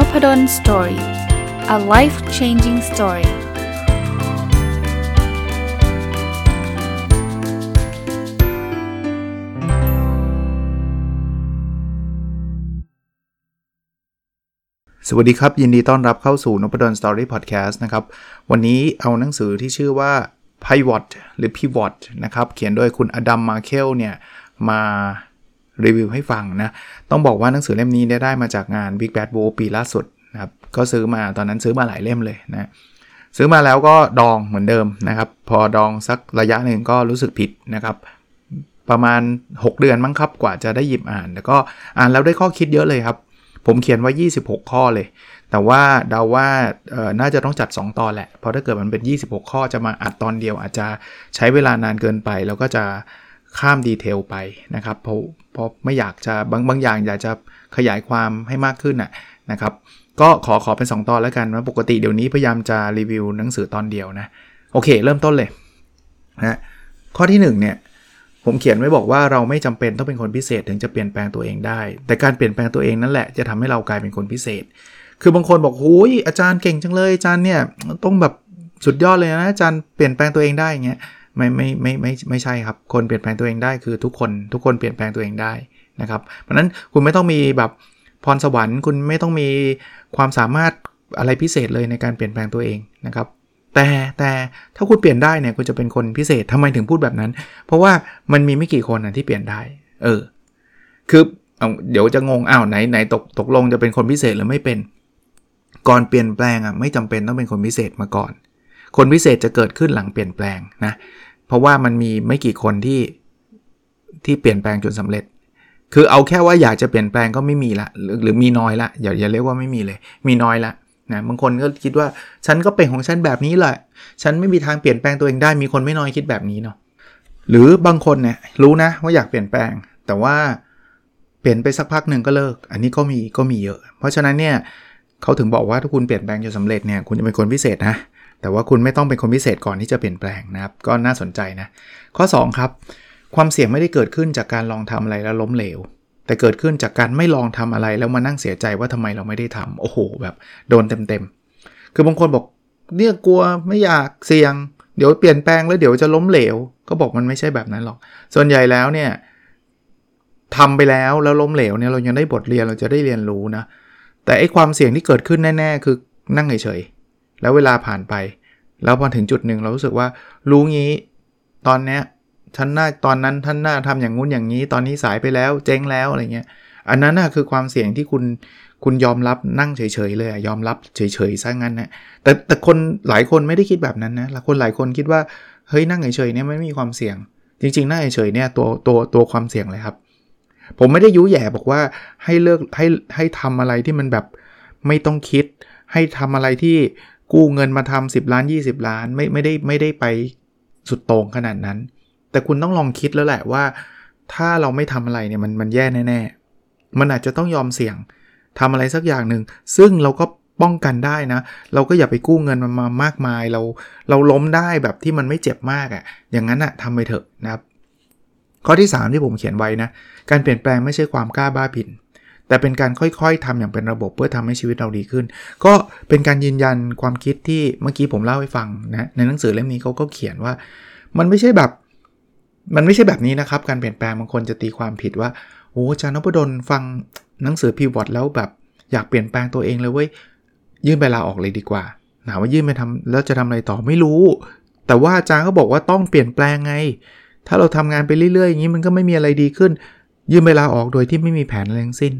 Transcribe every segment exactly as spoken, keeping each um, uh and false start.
นพดล Story A Life Changing Storyสวัสดีครับยินดีต้อนรับเข้าสู่นพดล Story Podcast นะครับวันนี้เอาหนังสือที่ชื่อว่า Pivot หรือ Pivot นะครับเขียนโดยคุณอดัมมาเคลเนี่ยมารีวิวให้ฟังนะต้องบอกว่าหนังสือเล่มนี้ได้ได้มาจากงาน Big Bad Wolf ปีล่าสุดนะครับก็ซื้อมาตอนนั้นซื้อมาหลายเล่มเลยนะซื้อมาแล้วก็ดองเหมือนเดิมนะครับพอดองสักระยะนึงก็รู้สึกผิดนะครับประมาณหกเดือนมั้งครับกว่าจะได้หยิบอ่านแล้วก็อ่านแล้วได้ข้อคิดเยอะเลยครับผมเขียนว่ายี่สิบหกข้อเลยแต่ว่าเดาว่าเอ่อน่าจะต้องจัดสองตอนแหละเพราะถ้าเกิดมันเป็นยี่สิบหกข้อจะมาอัดตอนเดียวอาจจะใช้เวลานานเกินไปแล้วก็จะข้ามดีเทลไปนะครับเพราะเพราะไม่อยากจะบางบางอย่างอยากจะขยายความให้มากขึ้นน่ะนะครับก็ขอขอเป็นสองตอนแล้วกันว่าปกติเดี๋ยวนี้พยายามจะรีวิวหนังสือตอนเดียวนะโอเคเริ่มต้นเลยนะข้อที่หนึ่งเนี่ยผมเขียนไว้บอกว่าเราไม่จำเป็นต้องเป็นคนพิเศษถึงจะเปลี่ยนแปลงตัวเองได้แต่การเปลี่ยนแปลงตัวเองนั่นแหละจะทำให้เรากลายเป็นคนพิเศษคือบางคนบอกโอ้ยอาจารย์เก่งจังเลยอาจารย์เนี่ยต้องแบบสุดยอดเลยนะอาจารย์เปลี่ยนแปลงตัวเองได้อย่างเงี้ยไม่ไม่ไม่ไม่ไม่ใช่ครับคนเปลี่ยนแปลงตัวเองได้คือทุกคนทุกคนเปลี่ยนแปลงตัวเองได้นะครับเพราะฉะนั้นคุณไม่ต้องมีแบบพรสวรรค์คุณไม่ต้องมีความสามารถอะไรพิเศษเลยในการเปลี่ยนแปลงตัวเองนะครับแต่แต่ถ้าคุณเปลี่ยนได้เนี่ยคุณจะเป็นคนพิเศษทำไมถึงพูดแบบนั้นเพราะว่ามันมีไม่กี่คนนะที่เปลี่ยนได้เออคือเอาเดี๋ยวจะงงอ้าวไหนไหนตกตกลงจะเป็นคนพิเศษหรือไม่เป็นก่อนเปลี่ยนแปลงอ่ะไม่จำเป็นต้องเป็นคนพิเศษมาก่อนคนพิเศษจะเกิดขึ้นหลังเปลี่ยนแปลงนะเพราะว่ามันมีไม่กี่คนที่ที่เปลี่ยนแปลงจนสำเร็จคือเอาแค่ว่าอยากจะเปลี่ยนแปลงก็ไม่มีละหรือหรือมีน้อยละอย่าอย่าเรียกว่าไม่มีเลยมีน้อยละนะบางคนก็คิดว่าฉันก็เป็นของฉันแบบนี้แหละฉันไม่มีทางเปลี่ยนแปลงตัวเองได้มีคนไม่น้อยคิดแบบนี้เนาะหรือบางคนเนี่ยรู้นะว่าอยากเปลี่ยนแปลงแต่ว่าเปลี่ยนไปสักพักนึงก็เลิกอันนี้ก็มีก็มีเยอะเพราะฉะนั้นเนี่ยเขาถึงบอกว่าถ้าคุณเปลี่ยนแปลงจนสำเร็จเนี่ยคุณจะเป็นคนพิเศษนะแต่ว่าคุณไม่ต้องเป็นคนพิเศษก่อนที่จะเปลี่ยนแปลงนะครับก็น่าสนใจนะข้อสองครับความเสี่ยงไม่ได้เกิดขึ้นจากการลองทำอะไรแล้วล้มเหลวแต่เกิดขึ้นจากการไม่ลองทำอะไรแล้วมานั่งเสียใจว่าทำไมเราไม่ได้ทำโอ้โหแบบโดนเต็มๆคือบางคนบอกเนี่ยกลัวไม่อยากเสี่ยงเดี๋ยวเปลี่ยนแปลงแล้วเดี๋ยวจะล้มเหลวก็บอกมันไม่ใช่แบบนั้นหรอกส่วนใหญ่แล้วเนี่ยทำไปแล้วแล้วล้มเหลวเนี่ยเรายังได้บทเรียนเราจะได้เรียนรู้นะแต่ไอ้ความเสี่ยงที่เกิดขึ้นแน่ๆคือนั่งเฉยๆแล้วเวลาผ่านไปแล้วพอถึงจุดหนึ่งเรารู้สึกว่ารู้งี้ตอนเนี้ยท่านหน้าตอนนั้นท่านหน้าทำอย่างงู้นอย่างนี้ตอนนี้สายไปแล้วเจ๊งแล้วอะไรเงี้ยอันนั้นน่ะคือความเสี่ยงที่คุณคุณยอมรับนั่งเฉยๆเลยยอมรับเฉยๆซะงั้นนะแต่แต่คนหลายคนไม่ได้คิดแบบนั้นนะคนหลายคนคิดว่าเฮ้ยนั่งเฉยๆเนี่ยไม่มีความเสี่ยงจริงๆนั่งเฉยๆเนี่ยตัวตัวตัวความเสี่ยงเลยครับผมไม่ได้ยุแย่บอกว่าให้เลิกให้ให้ทำอะไรที่มันแบบไม่ต้องคิดให้ทำอะไรที่กู้เงินมาทำสิบล้านยี่สิบล้านไม่ไม่ได้ไม่ได้ไปสุดโต่งขนาดนั้นแต่คุณต้องลองคิดแล้วแหละว่าถ้าเราไม่ทำอะไรเนี่ยมันมันแย่แน่ๆมันอาจจะต้องยอมเสี่ยงทำอะไรสักอย่างหนึ่งซึ่งเราก็ป้องกันได้นะเราก็อย่าไปกู้เงินมันมามากมายเราเราล้มได้แบบที่มันไม่เจ็บมากอ่ะอย่างนั้นอ่ะทำไปเถอะนะครับข้อที่สามที่ผมเขียนไว้นะการเปลี่ยนแปลงไม่ใช่ความกล้าบ้าบินแต่เป็นการค่อยๆทำอย่างเป็นระบบเพื่อทำให้ชีวิตเราดีขึ้นก็เป็นการยืนยันความคิดที่เมื่อกี้ผมเล่าให้ฟังนะในหนังสือเล่มนี้เขาก็เขียนว่ามันไม่ใช่แบบมันไม่ใช่แบบนี้นะครับการเปลี่ยนแปลงบางคนจะตีความผิดว่าโอ้อาจารย์นพดลฟังหนังสือ Pivot แล้วแบบอยากเปลี่ยนแปลงตัวเองเลยเว้ยยื่นใบลาออกเลยดีกว่าถามว่ายื่นไปทำแล้วจะทำอะไรต่อไม่รู้แต่ว่าอาจารย์ก็บอกว่าต้องเปลี่ยนแปลงไงถ้าเราทำงานไปเรื่อยๆอย่างนี้มันก็ไม่มีอะไรดีขึ้นยื่นเวลาออกโดยที่ไม่มีแผนอะไรทั้งสิ้น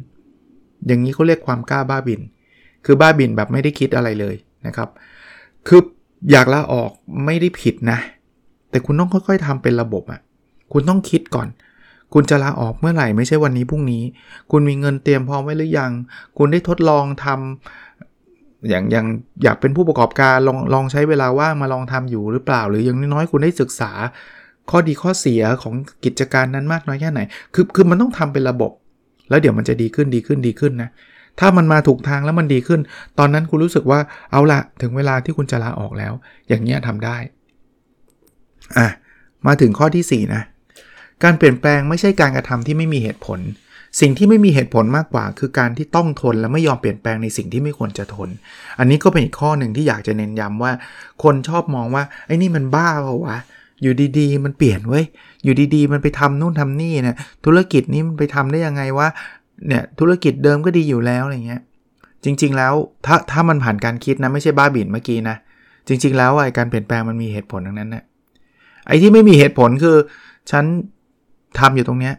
อย่างนี้เขาเรียกความกล้าบ้าบินคือบ้าบินแบบไม่ได้คิดอะไรเลยนะครับคืออยากลาออกไม่ได้ผิดนะแต่คุณต้องค่อยๆทำเป็นระบบอ่ะคุณต้องคิดก่อนคุณจะลาออกเมื่อไหร่ไม่ใช่วันนี้พรุ่งนี้คุณมีเงินเตรียมพร้อมไว้หรือยังคุณได้ทดลองทำอย่างอย่างอยากเป็นผู้ประกอบการลองลองใช้เวลาว่างมาลองทำอยู่หรือเปล่าหรืออย่างน้อยๆคุณได้ศึกษาข้อดีข้อเสียของกิจการนั้นมากน้อยแค่ไหนคือคือมันต้องทำเป็นระบบแล้วเดี๋ยวมันจะดีขึ้นดีขึ้นดีขึ้นนะถ้ามันมาถูกทางแล้วมันดีขึ้นตอนนั้นคุณรู้สึกว่าเอาละถึงเวลาที่คุณจะลาออกแล้วอย่างนี้ทำได้อ่ะมาถึงข้อที่สี่นะการเปลี่ยนแปลงไม่ใช่การกระทำที่ไม่มีเหตุผล สิ่งที่ไม่มีเหตุผลมากกว่าคือการที่ต้องทนและไม่ยอมเปลี่ยนแปลงในสิ่งที่ไม่ควรจะทนอันนี้ก็เป็นอีกข้อหนึ่งที่อยากจะเน้นย้ำว่าคนชอบมองว่าไอ้นี่มันบ้าเปล่าวะอยู่ดีๆมันเปลี่ยนเว้ยอยู่ดีๆมันไปทำนู่นทำนี่นะธุรกิจนี้มันไปทำได้ยังไงวะเนี่ยธุรกิจเดิมก็ดีอยู่แล้วอะไรเงี้ยจริงๆแล้วถ้าถ้ามันผ่านการคิดนะไม่ใช่บ้าบิ่นเมื่อกี้นะจริงๆแล้วไอ้การเปลี่ยนแปลงมันมีเหตุผลทั้งนั้นนะไอ้ที่ไม่มีเหตุผลคือฉันทำอยู่ตรงเนี้ย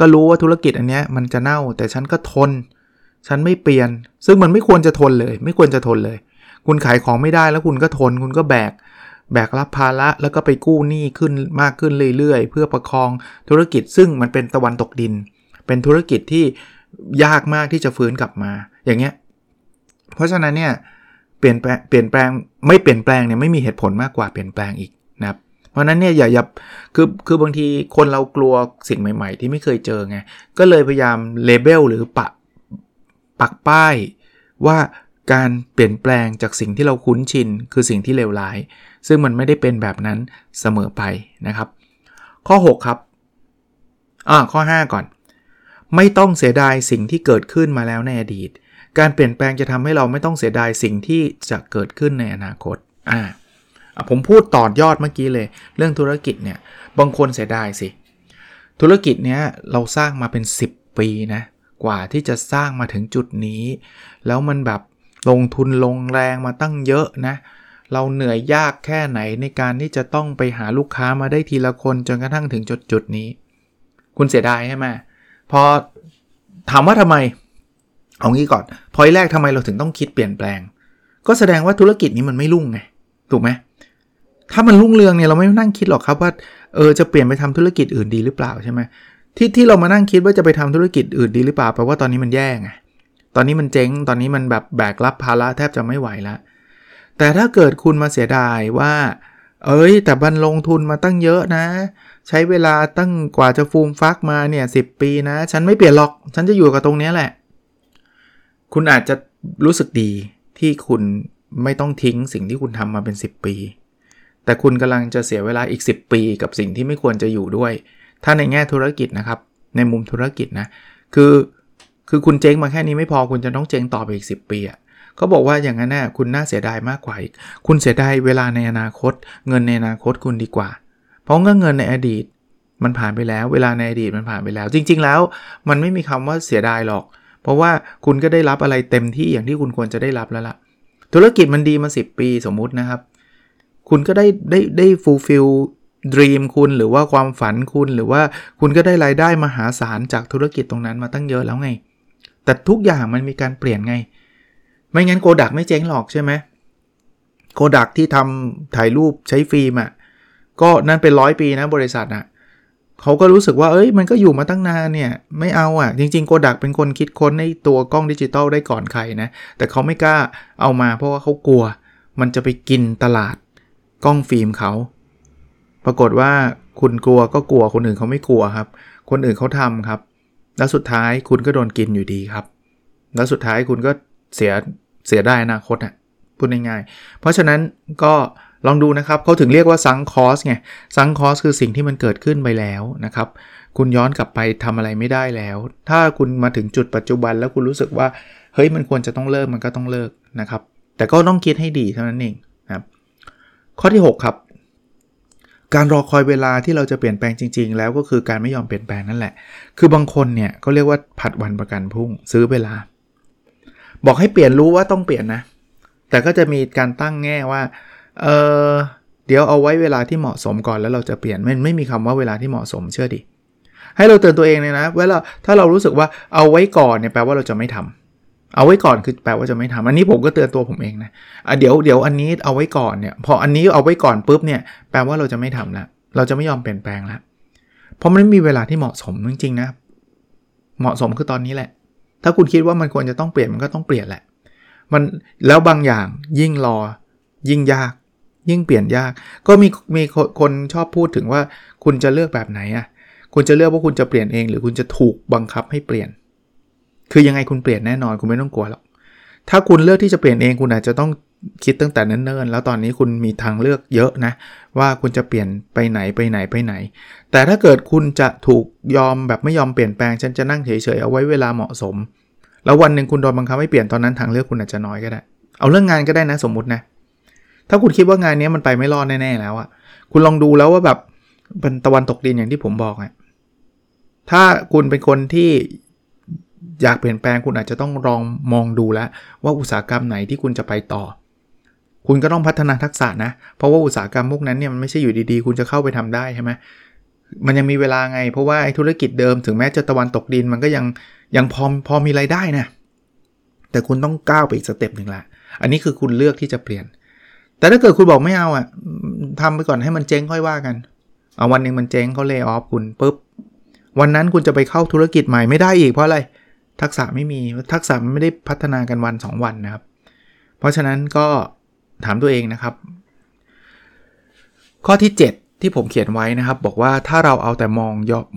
ก็รู้ว่าธุรกิจอันเนี้ยมันจะเน่าแต่ฉันก็ทนฉันไม่เปลี่ยนซึ่งมันไม่ควรจะทนเลยไม่ควรจะทนเลยคุณขายของไม่ได้แล้วคุณก็ทนคุณก็แบกแบกรับภาระแล้วก็ไปกู้หนี้ขึ้นมากขึ้นเรื่อยๆเพื่อประคองธุรกิจซึ่งมันเป็นตะวันตกดินเป็นธุรกิจที่ยากมากที่จะฟื้นกลับมาอย่างเงี้ยเพราะฉะนั้นเนี่ยเปลี่ยนแปลงเปลี่ยนแปลงไม่เปลี่ยนแปลงเนี่ยไม่มีเหตุผลมากกว่าเปลี่ยนแปลงอีกนะครับเพราะนั้นเนี่ยอย่าอย่าคือคือบางทีคนเรากลัวสิ่งใหม่ๆที่ไม่เคยเจอไงก็เลยพยายามเลเบลหรือปะปักป้ายว่าการเปลี่ยนแปลงจากสิ่งที่เราคุ้นชินคือสิ่งที่เลวร้ายซึ่งมันไม่ได้เป็นแบบนั้นเสมอไปนะครับข้อหกครับอ่าข้อห้าก่อนไม่ต้องเสียดายสิ่งที่เกิดขึ้นมาแล้วในอดีตการเปลี่ยนแปลงจะทำให้เราไม่ต้องเสียดายสิ่งที่จะเกิดขึ้นในอนาคตอ่าผมพูดต่อยอดเมื่อกี้เลยเรื่องธุรกิจเนี่ยบางคนเสียดายสิธุรกิจเนี้ยเราสร้างมาเป็นสิบปีนะกว่าที่จะสร้างมาถึงจุดนี้แล้วมันแบบลงทุนลงแรงมาตั้งเยอะนะเราเหนื่อยยากแค่ไหนในการที่จะต้องไปหาลูกค้ามาได้ทีละคนจนกระทั่งถึงจุดๆนี้คุณเสียดายใช่ไหมพอถามว่าทำไมเอางี้ก่อนพอยต์แรกทำไมเราถึงต้องคิดเปลี่ยนแปลงก็แสดงว่าธุรกิจนี้มันไม่รุ่งไงถูกไหมถ้ามันรุ่งเรืองเนี่ยเราไม่นั่งคิดหรอกครับว่าเออจะเปลี่ยนไปทำธุรกิจอื่นดีหรือเปล่าใช่ไหมที่ที่เรามานั่งคิดว่าจะไปทำธุรกิจอื่นดีหรือเปล่าแปลว่าตอนนี้มันแย่ไงตอนนี้มันเจ๊งตอนนี้มันแบบแบกรับภาระแทบจะไม่ไหวละแต่ถ้าเกิดคุณมาเสียดายว่าเอ้ยแต่บันลงทุนมาตั้งเยอะนะใช้เวลาตั้งกว่าจะฟูมฟักมาเนี่ยสิบปีนะฉันไม่เปลี่ยนหรอกฉันจะอยู่กับตรงนี้แหละคุณอาจจะรู้สึกดีที่คุณไม่ต้องทิ้งสิ่งที่คุณทำมาเป็นสิบปีแต่คุณกำลังจะเสียเวลาอีกสิบปีกับสิ่งที่ไม่ควรจะอยู่ด้วยถ้าในแง่ธุรกิจนะครับในมุมธุรกิจนะคือคือคุณเจ๊งมาแค่นี้ไม่พอคุณจะต้องเจ๊งต่อไปอีกสิบปีอ่ะก็บอกว่าอย่างนั้นน่ะคุณน่าเสียดายมากกว่าอีกคุณเสียดายเวลาในอนาคตเงินในอนาคตคุณดีกว่าเพราะเงินในอดีตมันผ่านไปแล้วเวลาในอดีตมันผ่านไปแล้วจริงๆแล้วมันไม่มีคำว่าเสียดายหรอกเพราะว่าคุณก็ได้รับอะไรเต็มที่อย่างที่คุณควรจะได้รับแล้วล่ะธุรกิจมันดีมาสิบปีสมมุตินะครับคุณก็ได้ได้ได้ fulfill dream คุณหรือว่าความฝันคุณหรือว่าคุณก็ได้รายได้มหาศาลจากธุรกิจตรงนั้นมาตั้งเยอะแล้วไงแต่ทุกอย่างมันมีการเปลี่ยนไงไม่งั้นโกดักไม่เจ๊งหรอกใช่ไหมโกดักที่ทำถ่ายรูปใช้ฟิล์มอ่ะก็นั่นเป็นร้อยปีนะบริษัทอ่ะเขาก็รู้สึกว่าเอ้ยมันก็อยู่มาตั้งนานเนี่ยไม่เอาอ่ะจริงๆโกดักเป็นคนคิดค้นในตัวกล้องดิจิตอลได้ก่อนใครนะแต่เขาไม่กล้าเอามาเพราะว่าเขากลัวมันจะไปกินตลาดกล้องฟิล์มเขาปรากฏว่าคุณกลัวก็กลัวคนอื่นเขาไม่กลัวครับคนอื่นเขาทำครับแล้วสุดท้ายคุณก็โดนกินอยู่ดีครับแล้วสุดท้ายคุณก็เสียเสียได้อนาคตอ่ะพูดง่ายๆเพราะฉะนั้นก็ลองดูนะครับเขาถึงเรียกว่าซังคอสไงซังคอสคือสิ่งที่มันเกิดขึ้นไปแล้วนะครับคุณย้อนกลับไปทำอะไรไม่ได้แล้วถ้าคุณมาถึงจุดปัจจุบันแล้วคุณรู้สึกว่าเฮ้ยมันควรจะต้องเลิกมันก็ต้องเลิกนะครับแต่ก็ต้องคิดให้ดีเท่านั้นเองนะครับข้อที่หกครับการรอคอยเวลาที่เราจะเปลี่ยนแปลงจริงๆแล้วก็คือการไม่ยอมเปลี่ยนแปลงนั่นแหละคือบางคนเนี่ยเขาเรียกว่าผัดวันประกันพรุ่งซื้อเวลาบอกให้เปลี่ยนรู้ว่าต้องเปลี่ยนนะแต่ก็จะมีการตั้งแง่ว่าเออเดี๋ยวเอาไว้เวลาที่เหมาะสมก่อนแล้วเราจะเปลี่ยนไม่ไม่มีคำว่าเวลาที่เหมาะสมเชื่อดิให้เราเตือนตัวเองเลยนะเวลาถ้าเรารู้สึกว่าเอาไว้ก่อนเนี่ยแปลว่าเราจะไม่ทำเอาไว้ก่อนคือแปลว่าจะไม่ทำอันนี้ผมก็เตือนตัวผมเองนะอ่ะเดี๋ยวเดี๋ยวอันนี้เอาไว้ก่อนเนี่ยพออันนี้เอาไว้ก่อนปุ๊บเนี่ยแปลว่าเราจะไม่ทำละเราจะไม่ยอมเปลี่ยนแปลงละเพราะมันไม่มีเวลาที่เหมาะสมจริงๆนะเหมาะสมคือตอนนี้แหละถ้าคุณคิดว่ามันควรจะต้องเปลี่ยนมันก็ต้องเปลี่ยนแหละมันแล้วบางอย่างยิ่งรอยิ่งยากยิ่งเปลี่ยนยากก็มีมีคนชอบพูดถึงว่าคุณจะเลือกแบบไหนอ่ะคุณจะเลือกว่าคุณจะเปลี่ยนเองหรือคุณจะถูกบังคับให้เปลี่ยนคือยังไงคุณเปลี่ยนแน่นอนคุณไม่ต้องกลัวหรอกถ้าคุณเลือกที่จะเปลี่ยนเองคุณอาจจะต้อง คิดตั้งแต่เนิ่นๆแล้วตอนนี้คุณมีทางเลือกเยอะนะว่าคุณจะเปลี่ยนไปไหนไปไหนไปไหนแต่ถ้าเกิดคุณจะถูกยอมแบบไม่ยอมเปลี่ยนแปลงฉันจะนั่งเฉยๆเอาไว้เวลาเหมาะสมแล้ววันหนึ่งคุณโดนบังคับให้เปลี่ยนตอนนั้นทางเลือกคุณอาจจะน้อยก็ได้เอาเรื่องงานก็ได้นะสมมุตินะถ้าคุณคิดว่างานนี้มันไปไม่รอดแน่ๆแล้วอ่ะคุณลองดูแล้วว่าแบบเป็นตะวันตกดินอย่างที่ผมบอกอ่ะถ้าคุณเป็นคนที่อยากเปลี่ยนแปลงคุณอาจจะต้องลองมองดูแล้วว่าอุตสาหกรรมไหนที่คุณจะไปต่อคุณก็ต้องพัฒนาทักษะนะเพราะว่าอุตสาหกรรมพวกนั้นเนี่ยมันไม่ใช่อยู่ดีๆคุณจะเข้าไปทำได้ใช่ไหมมันยังมีเวลาไงเพราะว่าไอ้ธุรกิจเดิมถึงแม้จะตะวันตกดินมันก็ยังยังพอพอมีรายได้นะแต่คุณต้องก้าวไปอีกสเต็ปหนึ่งละอันนี้คือคุณเลือกที่จะเปลี่ยนแต่ถ้าเกิดคุณบอกไม่เอาอ่ะทำไปก่อนให้มันเจ๊งค่อยว่ากันเอาวันนึงมันเจ๊งเขาเลย์ออฟคุณปุ๊บวันนั้นคุณจะไปเข้าธุรกิจใหม่ไม่ได้อีกเพราะอะไรทักษะไม่มีทักษะมันไม่ได้พัฒนากันวันสองวันนะครับเพราะฉะนั้นก็ถามตัวเองนะครับข้อที่เจ็ดที่ผมเขียนไว้นะครับบอกว่าถ้าเราเอาแต่มอง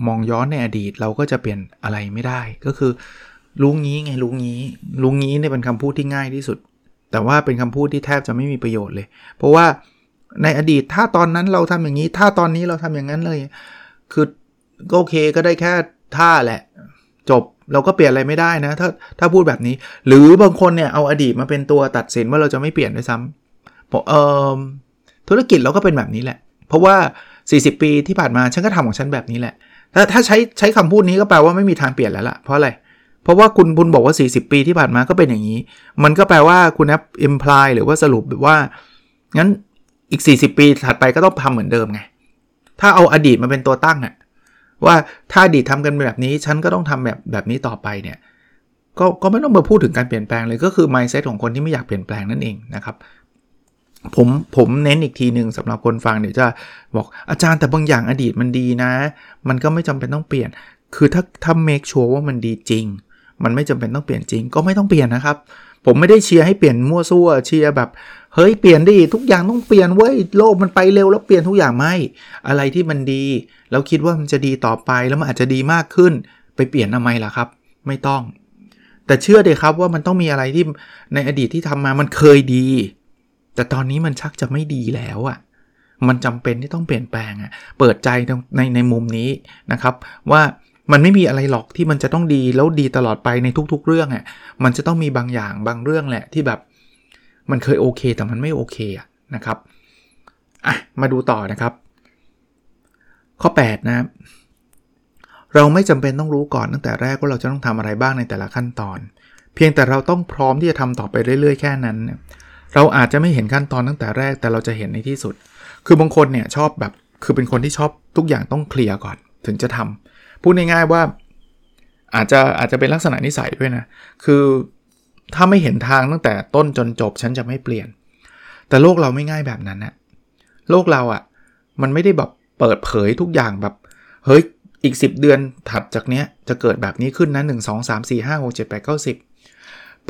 มองย้อนในอดีตเราก็จะเปลี่ยนอะไรไม่ได้ก็คือรู้งี้ไงรู้งี้รู้งี้เนี่ยเป็นคำพูดที่ง่ายที่สุดแต่ว่าเป็นคำพูดที่แทบจะไม่มีประโยชน์เลยเพราะว่าในอดีตถ้าตอนนั้นเราทำอย่างนี้ถ้าตอนนี้เราทำอย่างนั้นเลยคือก็โอเคก็ได้แค่ท่าแหละจบเราก็เปลี่ยนอะไรไม่ได้นะถ้าถ้าพูดแบบนี้หรือบางคนเนี่ยเอาอดีตมาเป็นตัวตัดสินว่าเราจะไม่เปลี่ยนด้วยซ้ำเอ่อธุรกิจเราก็เป็นแบบนี้แหละเพราะว่าสี่สิบปีที่ผ่านมาฉันก็ทำของฉันแบบนี้แหละถ้าถ้าใช้ใช้คำพูดนี้ก็แปลว่าไม่มีทางเปลี่ยนแล้วล่ะเพราะอะไรเพราะว่าคุณบุญบอกว่าสี่สิบปีที่ผ่านมาก็เป็นอย่างนี้มันก็แปลว่าคุณนะอิมพลายหรือว่าสรุปว่างั้นอีกสี่สิบปีถัดไปก็ต้องทำเหมือนเดิมไงถ้าเอาอดีตมาเป็นตัวตั้งอะว่าถ้าอดีตทำกันแบบนี้ฉันก็ต้องทำแบบแบบนี้ต่อไปเนี่ยก็ก็ไม่ต้องมาพูดถึงการเปลี่ยนแปลงเลยก็คือ mindset ของคนที่ไม่อยากเปลี่ยนแปลงนั่นเองนะครับผมผมเน้นอีกทีนึงสำหรับคนฟังเดี๋ยวจะบอกอาจารย์แต่บางอย่างอดีตมันดีนะมันก็ไม่จำเป็นต้องเปลี่ยนคือถ้าถ้า make sure ว่ามันดีจริงมันไม่จำเป็นต้องเปลี่ยนจริงก็ไม่ต้องเปลี่ยนนะครับผมไม่ได้เชียร์ให้เปลี่ยนมั่วซั่วเชียร์แบบเฮ้ยเปลี่ยนดิทุกอย่างต้องเปลี่ยนเว้ยโลกมันไปเร็วแล้วเปลี่ยนทุกอย่างไม่อะไรที่มันดีแล้วคิดว่ามันจะดีต่อไปแล้วมันอาจจะดีมากขึ้นไปเปลี่ยนทำไมล่ะครับไม่ต้องแต่เชื่อเลยครับว่ามันต้องมีอะไรที่ในอดีตที่ทำมามันเคยดีแต่ตอนนี้มันชักจะไม่ดีแล้วอ่ะมันจำเป็นที่ต้องเปลี่ยนแปลงอ่ะเปิดใจในในมุมนี้นะครับว่ามันไม่มีอะไรหรอกที่มันจะต้องดีแล้วดีตลอดไปในทุกๆเรื่องอ่ะมันจะต้องมีบางอย่างบางเรื่องแหละที่แบบมันเคยโอเคแต่มันไม่โอเคอะนะครับอ่ะมาดูต่อนะครับข้อแปดนะครับเราไม่จำเป็นต้องรู้ก่อนตั้งแต่แรกว่าเราจะต้องทำอะไรบ้างในแต่ละขั้นตอนเพียงแต่เราต้องพร้อมที่จะทำต่อไปเรื่อยๆแค่นั้นเราอาจจะไม่เห็นขั้นตอนตั้งแต่แรกแต่เราจะเห็นในที่สุดคือบางคนเนี่ยชอบแบบคือเป็นคนที่ชอบทุกอย่างต้องเคลียร์ก่อนถึงจะทำพูดง่ายๆว่าอาจจะอาจจะเป็นลักษณะนิสัยด้วยนะคือถ้าไม่เห็นทางตั้งแต่ต้นจนจบฉันจะไม่เปลี่ยนแต่โลกเราไม่ง่ายแบบนั้นนะโลกเราอ่ะมันไม่ได้แบบเปิดเผยทุกอย่างแบบเฮ้ยอีกสิบเดือนถัดจากเนี้ยจะเกิดแบบนี้ขึ้นนะหนึ่ง สอง สาม สี่ ห้า หก เจ็ด แปด เก้า สิบ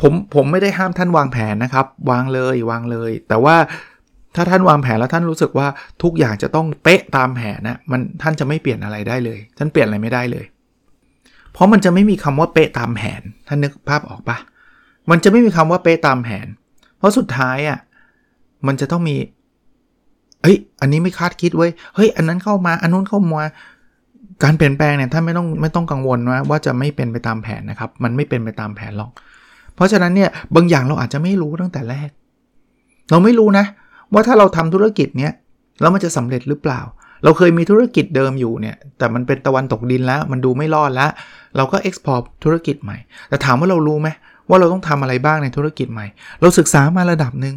ผมผมไม่ได้ห้ามท่านวางแผนนะครับวางเลยวางเลยแต่ว่าถ้าท่านวางแผนแล้วท่านรู้สึกว่าทุกอย่างจะต้องเป๊ะตามแผนนะมันท่านจะไม่เปลี่ยนอะไรได้เลยท่านเปลี่ยนอะไรไม่ได้เลยเพราะมันจะไม่มีคำว่าเป๊ะตามแผนท่านนึกภาพออกปะมันจะไม่มีคำว่าเป๊ะตามแผนเพราะสุดท้ายอ่ะมันจะต้องมีเฮ้ยอันนี้ไม่คาดคิดเว้ยเฮ้ยอันนั้นเข้ามาอันนู้นเข้ามาการเปลี่ยนแปลงเนี่ยท่านไม่ต้องไม่ต้องกังวลนะว่าจะไม่เป็นไปตามแผนนะครับมันไม่เป็นไปตามแผนหรอกเพราะฉะนั้นเนี่ยบางอย่างเราอาจจะไม่รู้ตั้งแต่แรกเราไม่รู้นะว่าถ้าเราทำธุรกิจเนี้ยแล้วมันจะสำเร็จหรือเปล่าเราเคยมีธุรกิจเดิมอยู่เนี่ยแต่มันเป็นตะวันตกดินแล้วมันดูไม่รอดแล้วเราก็เอ็กซ์พอร์ตธุรกิจใหม่แต่ถามว่าเรารู้ไหมว่าเราต้องทำอะไรบ้างในธุรกิจใหม่เราศึกษามาระดับนึง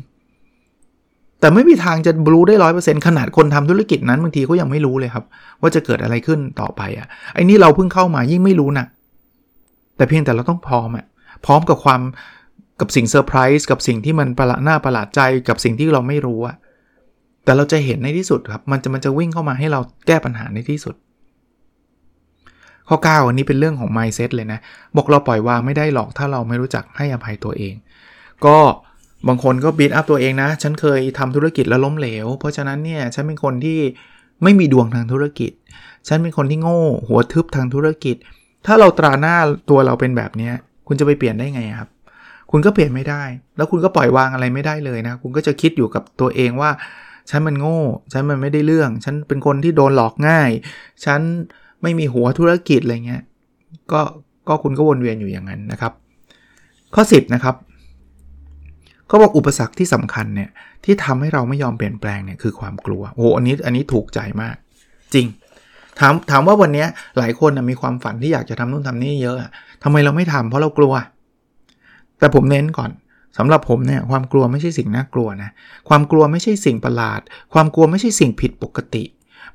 แต่ไม่มีทางจะรู้ได้ ร้อยเปอร์เซ็นต์ ขนาดคนทำธุรกิจนั้นบางทีเขายังไม่รู้เลยครับว่าจะเกิดอะไรขึ้นต่อไปอ่ะไอ้นี่เราเพิ่งเข้ามายิ่งไม่รู้นะแต่เพียงแต่เราต้องพร้อมอ่ะพร้อมกับความกับสิ่งเซอร์ไพรส์กับสิ่งที่มันประหลาดหน้าประหลาดใจกับสิ่งที่เราไม่รู้อะแต่เราจะเห็นในที่สุดครับมันจะมันจะวิ่งเข้ามาให้เราแก้ปัญหาในที่สุดข้อเก้าอันนี้เป็นเรื่องของ mindset เลยนะบอกเราปล่อยวางไม่ได้หรอกถ้าเราไม่รู้จักให้อภัยตัวเองก็บางคนก็บีทอัพตัวเองนะฉันเคยทำธุรกิจแล้วล้มเหลวเพราะฉะนั้นเนี่ยฉันเป็นคนที่ไม่มีดวงทางธุรกิจฉันเป็นคนที่โง่หัวทึบทางธุรกิจถ้าเราตราหน้าตัวเราเป็นแบบนี้คุณจะไปเปลี่ยนได้ไงครับ คุณก็เปลี่ยนไม่ได้แล้วคุณก็ปล่อยวางอะไรไม่ได้เลยนะคุณก็จะคิดอยู่กับตัวเองว่าฉันมันโง่ฉันมันไม่ได้เรื่องฉันเป็นคนที่โดนหลอกง่ายฉันไม่มีหัวธุรกิจอะไรเงี้ยก็ก็คุณก็วนเวียนอยู่อย่างนั้นนะครับข้อสิบนะครับเขาบอกอุปสรรคที่สำคัญเนี่ยที่ทำให้เราไม่ยอมเปลี่ยนแปลงเนี่ยคือความกลัวโอ้อันนี้อันนี้ถูกใจมากจริงถามถามว่าวันนี้หลายคนมีความฝันที่อยากจะทำนู่นทำนี่เยอะทำไมเราไม่ทำเพราะเรากลัวแต่ผมเน้นก่อนสำหรับผมเนี่ยความกลัวไม่ใช่สิ่งน่ากลัวนะความกลัวไม่ใช่สิ่งประหลาดความกลัวไม่ใช่สิ่งผิดปกติ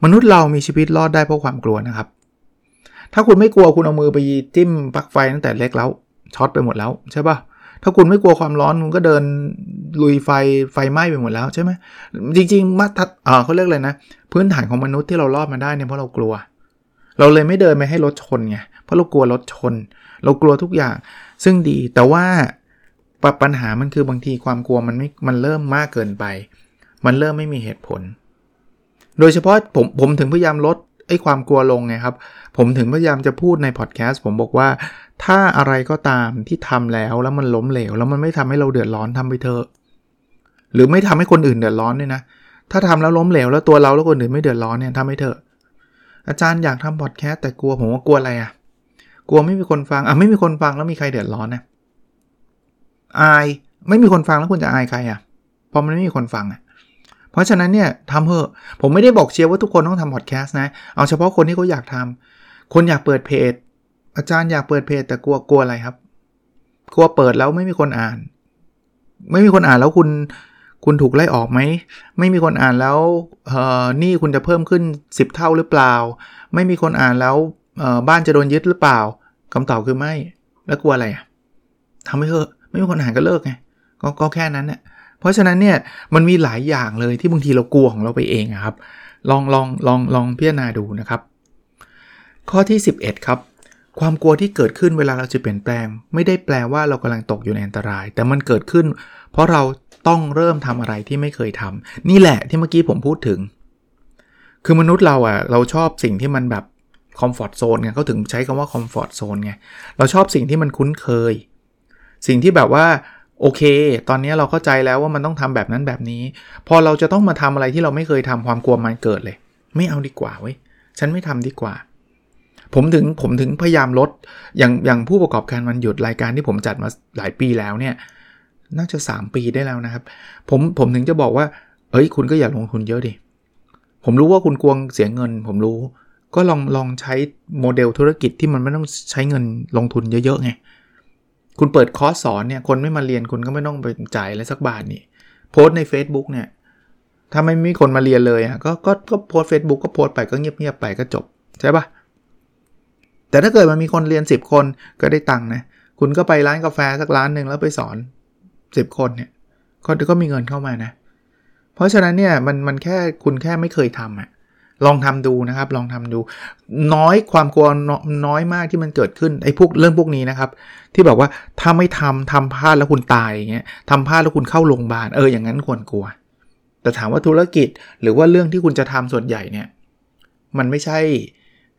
มนุษย์เรามีชีวิตรอดได้เพราะความกลัวนะครับถ้าคุณไม่กลัวคุณเอามือไปจิ้มปลั๊กไฟตั้งแต่เล็กแล้วช็อตไปหมดแล้วใช่ป่ะถ้าคุณไม่กลัวความร้อนคุณก็เดินลุยไฟไฟไหม้ไปหมดแล้วใช่ไหมจริงๆมาทัดเออเขาเรียกเลยนะพื้นฐานของมนุษย์ที่เรารอดมาได้เนี่ยเพราะเรากลัวเราเลยไม่เดินไปให้รถชนไงเพราะเรากลัวรถชนเรากลัวทุกอย่างซึ่งดีแต่ว่าปัญหามันคือบางทีความกลัวมันไม่มันเริ่มมากเกินไปมันเริ่มไม่มีเหตุผลโดยเฉพาะผมผมถึงพยายามลดไอ้ความกลัวลงไงครับผมถึงพยายามจะพูดในพอดแคสต์ผมบอกว่าถ้าอะไรก็ตามที่ทำแล้วแล้วมันล้มเหลวแล้วมันไม่ทำให้เราเดือดร้อนทำไปเถอะหรือไม่ทำให้คนอื่นเดือดร้อนด้วยนะถ้าทำแล้วล้มเหลวแล้วตัวเราแล้วคนอื่นไม่เดือดร้อนเนี่ยทำไปเถอะอาจารย์อยากทำพอดแคสต์แต่กลัวผมว่ากลัวอะไรอ่ะกลัวไม่มีคนฟังอ่ะไม่มีคนฟังแล้วมีใครเดือดร้อนนะอายไม่มีคนฟังแล้วคุณจะอายใครอ่ะเพราะมันไม่มีคนฟังอ่ะเพราะฉะนั้นเนี่ยทำเถอะผมไม่ได้บอกเชียร์ว่าทุกคนต้องทำพอดแคสต์นะเอาเฉพาะคนที่เขาอยากทำคนอยากเปิดเพจอาจารย์อยากเปิดเพจแต่กลัวกลัวอะไรครับกลัวเปิดแล้วไม่มีคนอ่านไม่มีคนอ่านแล้วคุณคุณถูกไล่ออกไหมไม่มีคนอ่านแล้วเอ่อหนี้คุณจะเพิ่มขึ้นสิบเท่าหรือเปล่าไม่มีคนอ่านแล้วเอ่อบ้านจะโดนยึดหรือเปล่าคำตอบคือไม่แล้วกลัวอะไรอ่ะทำไม่เถอะไม่มีคนอ่านก็เลิกไงก็ก็แค่นั้นน่ะเพราะฉะนั้นเนี่ยมันมีหลายอย่างเลยที่บางทีเรากลัวของเราไปเองครับลองลองลองลองพิจารณาดูนะครับข้อที่สิบเอ็ดครับความกลัวที่เกิดขึ้นเวลาเราจะเปลี่ยนแปลงไม่ได้แปลว่าเรากำลังตกอยู่ในอันตรายแต่มันเกิดขึ้นเพราะเราต้องเริ่มทำอะไรที่ไม่เคยทำนี่แหละที่เมื่อกี้ผมพูดถึงคือมนุษย์เราอ่ะเราชอบสิ่งที่มันแบบคอมฟอร์ตโซนไงเขาถึงใช้คำว่าคอมฟอร์ตโซนไงเราชอบสิ่งที่มันคุ้นเคยสิ่งที่แบบว่าโอเคตอนนี้เราเข้าใจแล้วว่ามันต้องทำแบบนั้นแบบนี้พอเราจะต้องมาทำอะไรที่เราไม่เคยทำความกลัวมันเกิดเลยไม่เอาดีกว่าเว้ยฉันไม่ทำดีกว่าผมถึงผมถึงพยายามลดอย่างอย่างผู้ประกอบการวันหยุดรายการที่ผมจัดมาหลายปีแล้วเนี่ยน่าจะสามปีได้แล้วนะครับผมผมถึงจะบอกว่าเอ้ยคุณก็อย่าลงทุนเยอะดิผมรู้ว่าคุณกลัวเสียเงินผมรู้ก็ลองลองใช้โมเดลธุรกิจที่มันไม่ต้องใช้เงินลงทุนเยอะๆไงคุณเปิดคอร์สสอนเนี่ยคนไม่มาเรียนคุณก็ไม่ต้องไปจ่ายอะไรสักบาทนี่โพสใน Facebook เนี่ยถ้าไม่มีคนมาเรียนเลยอ่ะก็ก็ก็โพส Facebook ก็โพสไปก็เงียบๆไปก็จบใช่ป่ะแต่ถ้าเกิดมันมีคนเรียนสิบคนก็ได้ตังค์นะคุณก็ไปร้านกาแฟสักร้านนึงแล้วไปสอนสิบคนเนี่ยก็ก็มีเงินเข้ามานะเพราะฉะนั้นเนี่ยมันมันแค่คุณแค่ไม่เคยทำอ่ะลองทำดูนะครับลองทำดูน้อยความกลัว น, น้อยมากที่มันเกิดขึ้นไอ้พวกเรื่องพวกนี้นะครับที่แบบว่าถ้าไม่ทำทำพลาดแล้วคุณตายอย่างเงี้ยทำพลาดแล้วคุณเข้าโรงพยาบาลเอออย่างนั้นควรกลัวแต่ถามว่าธุรกิจหรือว่าเรื่องที่คุณจะทำส่วนใหญ่เนี่ยมันไม่ใช่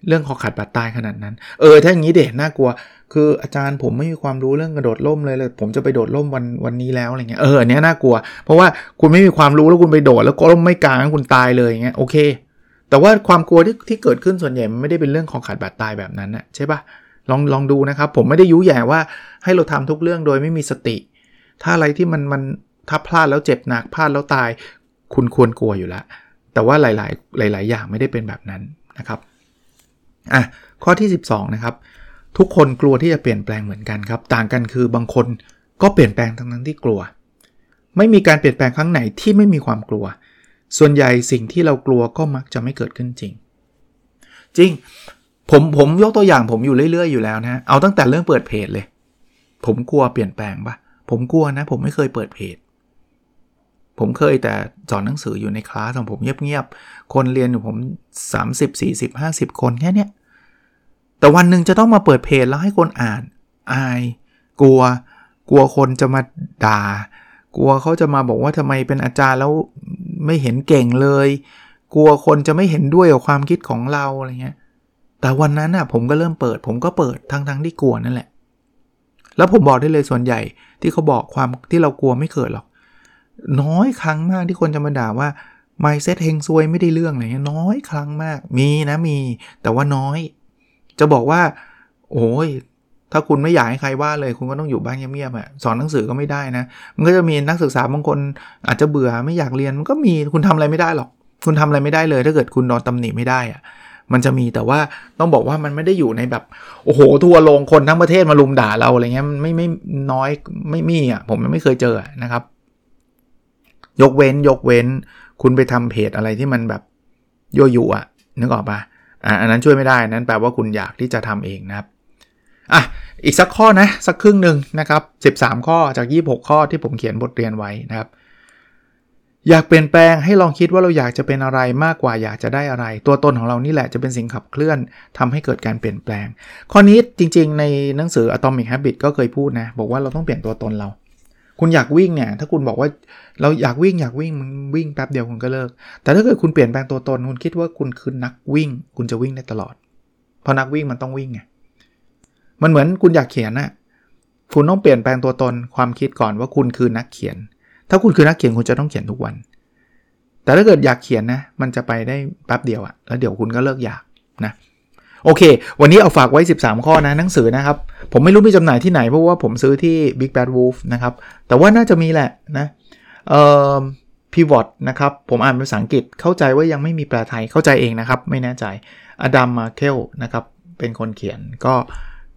เรื่องคอขาดบาดตายขนาดนั้นเออถ้าอย่างนี้เด็ดน่ากลัวคืออาจารย์ผมไม่มีความรู้เรื่องกระโดดร่มเลยเลยผมจะไปโดดร่มวันวันนี้แล้วอะไรเงี้ยเอออันนี้น่ากลัวเพราะว่าคุณไม่มีความรู้แล้วคุณไปโดดแล้วก็ร่มไม่กลางคุณตายเลยอย่างเงี้ยโอเคแต่ว่าความกลัวที่ที่เกิดขึ้นส่วนใหญ่มันไม่ได้เป็นเรื่องของขาดบาดตายแบบนั้นนะใช่ปะลองลองดูนะครับผมไม่ได้ยุแย่ว่าให้เราทำทุกเรื่องโดยไม่มีสติถ้าอะไรที่มันมันถ้าพลาดแล้วเจ็บหนักพลาดแล้วตายคุณควรกลัวอยู่แล้วแต่ว่าหลายๆหลายๆอย่างไม่ได้เป็นแบบนั้นนะครับอ่ะข้อที่สิบสองนะครับทุกคนกลัวที่จะเปลี่ยนแปลงเหมือนกันครับต่างกันคือบางคนก็เปลี่ยนแปลงทั้งนั้นที่กลัวไม่มีการเปลี่ยนแปลงครั้งไหนที่ไม่มีความกลัวส่วนใหญ่สิ่งที่เรากลัวก็มักจะไม่เกิดขึ้นจริงจริงผมผมยกตัวอย่างผมอยู่เรื่อยๆอยู่แล้วนะเอาตั้งแต่เรื่องเปิดเพจเลยผมกลัวเปลี่ยนแปลงปะผมกลัวนะผมไม่เคยเปิดเพจผมเคยแต่สอนหนังสืออยู่ในคลาสของผมเงียบๆคนเรียนอยู่ผมสามสิบ สี่สิบ ห้าสิบคนแค่เนี้ยแต่วันนึงจะต้องมาเปิดเพจแล้วให้คนอ่านอายกลัวกลัวคนจะมาด่ากลัวเขาจะมาบอกว่าทำไมเป็นอาจารย์แล้วไม่เห็นเก่งเลยกลัวคนจะไม่เห็นด้วยกับความคิดของเราอะไรเงี้ยแต่วันนั้นน่ะผมก็เริ่มเปิดผมก็เปิดทั้งๆที่กลัวนั่นแหละ แล้วผมบอกได้เลยส่วนใหญ่ที่เขาบอกความที่เรากลัวไม่เกิดหรอกน้อยครั้งมากที่คนจะมาด่าว่า mindset เฮงซวยไม่ได้เรื่องอะไรเงี้ยน้อยครั้งมากมีนะมีแต่ว่าน้อยจะบอกว่าโอ้ยถ้าคุณไม่อยากให้ใครว่าเลยคุณก็ต้องอยู่บ้านเงียบๆอ่ะสอนหนังสือก็ไม่ได้นะมันก็จะมีนักศึกษาบางคนอาจจะเบื่อไม่อยากเรียนมันก็มีคุณทำอะไรไม่ได้หรอกคุณทำอะไรไม่ได้เลยถ้าเกิดคุณนอนตำหนิไม่ได้อ่ะมันจะมีแต่ว่าต้องบอกว่ามันไม่ได้อยู่ในแบบโอ้โหทัวร์ลงคนทั้งประเทศมาลุมด่าเราอะไรเงี้ยมันไม่ไม่น้อยไม่มีอ่ะผมไม่เคยเจอนะครับยกเว้นยกเว้นคุณไปทำเพจอะไรที่มันแบบยั่วยุอ่ะนึกออกปะอ่ะอันนั้นช่วยไม่ได้นั้นแปลว่าคุณอยากที่จะทำเองนะครับอ่ะอีกสักข้อนะสักครึ่งนึงนะครับสิบสามข้อจากยี่สิบหกข้อที่ผมเขียนบทเรียนไว้นะครับอยากเปลี่ยนแปลงให้ลองคิดว่าเราอยากจะเป็นอะไรมากกว่าอยากจะได้อะไรตัวตนของเรานี่แหละจะเป็นสิ่งขับเคลื่อนทำให้เกิดการเปลี่ยนแปลงข้อนี้จริงๆในหนังสือ Atomic Habit ก็เคยพูดนะบอกว่าเราต้องเปลี่ยนตัวตนเราคุณอยากวิ่งเนี่ยถ้าคุณบอกว่าเราอยากวิ่งอยากวิ่งมันวิ่งแป๊บเดียวคุณก็เลิกแต่ถ้าเกิดคุณเปลี่ยนแปลงตัวตนคุณคิดว่าคุณคือนักวิ่งคุณจะวิ่งได้ตลอดเพราะนักวิ่งมันต้องวิ่งไงมันเหมือนคุณอยากเขียนน่ะคุณต้องเปลี่ยนแปลงตัวตนความคิดก่อนว่าคุณคือนักเขียนถ้าคุณคือนักเขียนคุณจะต้องเขียนทุกวันแต่ถ้าเกิดอยากเขียนนะมันจะไปได้แป๊บเดียวอะแล้วเดี๋ยวคุณก็เลิกอยากนะโอเควันนี้เอาฝากไว้สิบสามข้อนะหนังสือนะครับผมไม่รู้มีจำหน่ายที่ไหนเพราะว่าผมซื้อที่ Big Bad Wolf นะครับแต่ว่าน่าจะมีแหละนะเอ่อ Pivot นะครับผมอ่านเป็นภาษาอังกฤษเข้าใจว่ายังไม่มีแปลไทยเข้าใจเองนะครับไม่แน่ใจอดัมมาเคลนะครับเป็นคนเขียนก็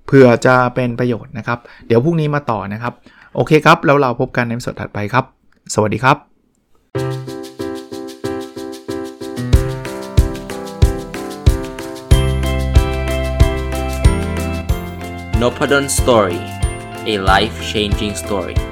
เผื่อจะเป็นประโยชน์นะครับเดี๋ยวพรุ่งนี้มาต่อนะครับโอเคครับแล้วเราพบกันในส่วนถัดไปครับสวัสดีครับ นพดล Story a life changing story